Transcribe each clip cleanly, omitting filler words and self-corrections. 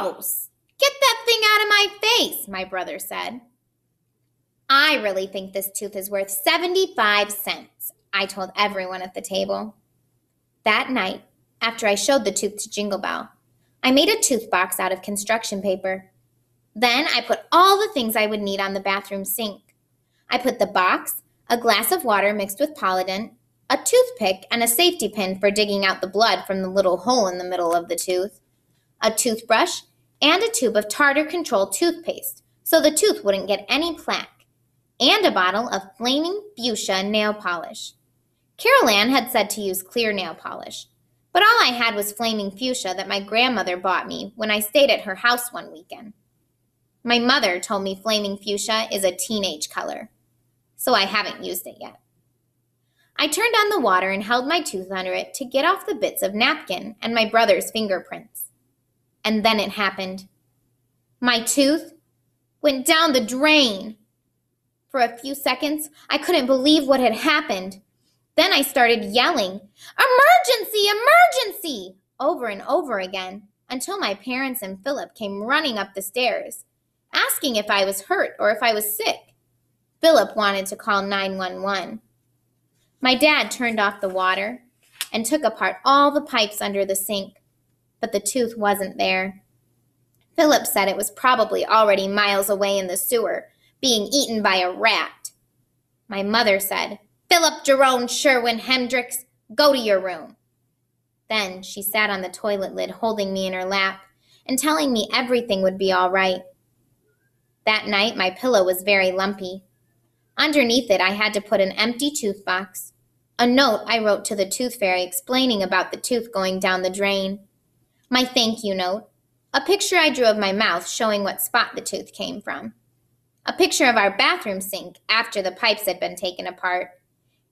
Gross! Get that thing out of my face, my brother said. I really think this tooth is worth 75 cents, I told everyone at the table. That night, after I showed the tooth to Jingle Bell, I made a tooth box out of construction paper. Then I put all the things I would need on the bathroom sink. I put the box, a glass of water mixed with Polident, a toothpick and a safety pin for digging out the blood from the little hole in the middle of the tooth, a toothbrush, and a tube of tartar control toothpaste so the tooth wouldn't get any plaque, and a bottle of Flaming Fuchsia nail polish. Carol Ann had said to use clear nail polish, but all I had was Flaming Fuchsia that my grandmother bought me when I stayed at her house one weekend. My mother told me Flaming Fuchsia is a teenage color, so I haven't used it yet. I turned on the water and held my tooth under it to get off the bits of napkin and my brother's fingerprints. And then it happened. My tooth went down the drain. For a few seconds, I couldn't believe what had happened. Then I started yelling, "Emergency! Emergency!" over and over again until my parents and Philip came running up the stairs, asking if I was hurt or if I was sick. Philip wanted to call 911. My dad turned off the water and took apart all the pipes under the sink. But the tooth wasn't there. Philip said it was probably already miles away in the sewer, being eaten by a rat. My mother said, "Philip Jerome Sherwin Hendricks, go to your room." Then she sat on the toilet lid holding me in her lap and telling me everything would be all right. That night, my pillow was very lumpy. Underneath it, I had to put an empty tooth box, a note I wrote to the tooth fairy explaining about the tooth going down the drain, my thank you note, a picture I drew of my mouth showing what spot the tooth came from, a picture of our bathroom sink after the pipes had been taken apart,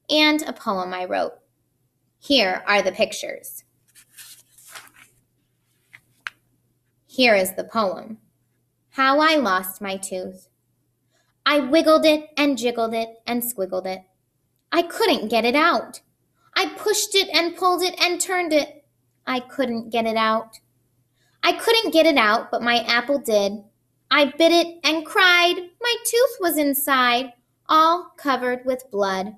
and a poem I wrote. Here are the pictures. Here is the poem. How I lost my tooth. I wiggled it and jiggled it and squiggled it. I couldn't get it out. I pushed it and pulled it and turned it. I couldn't get it out. I couldn't get it out, but my apple did. I bit it and cried. My tooth was inside, all covered with blood.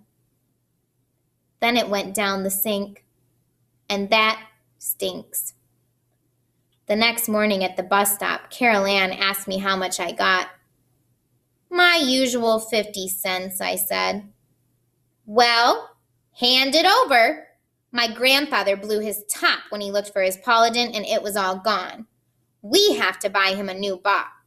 Then it went down the sink, and that stinks. The next morning at the bus stop, Carol Ann asked me how much I got. My usual 50 cents, I said. Well, hand it over. My grandfather blew his top when he looked for his Polident, and it was all gone. We have to buy him a new box.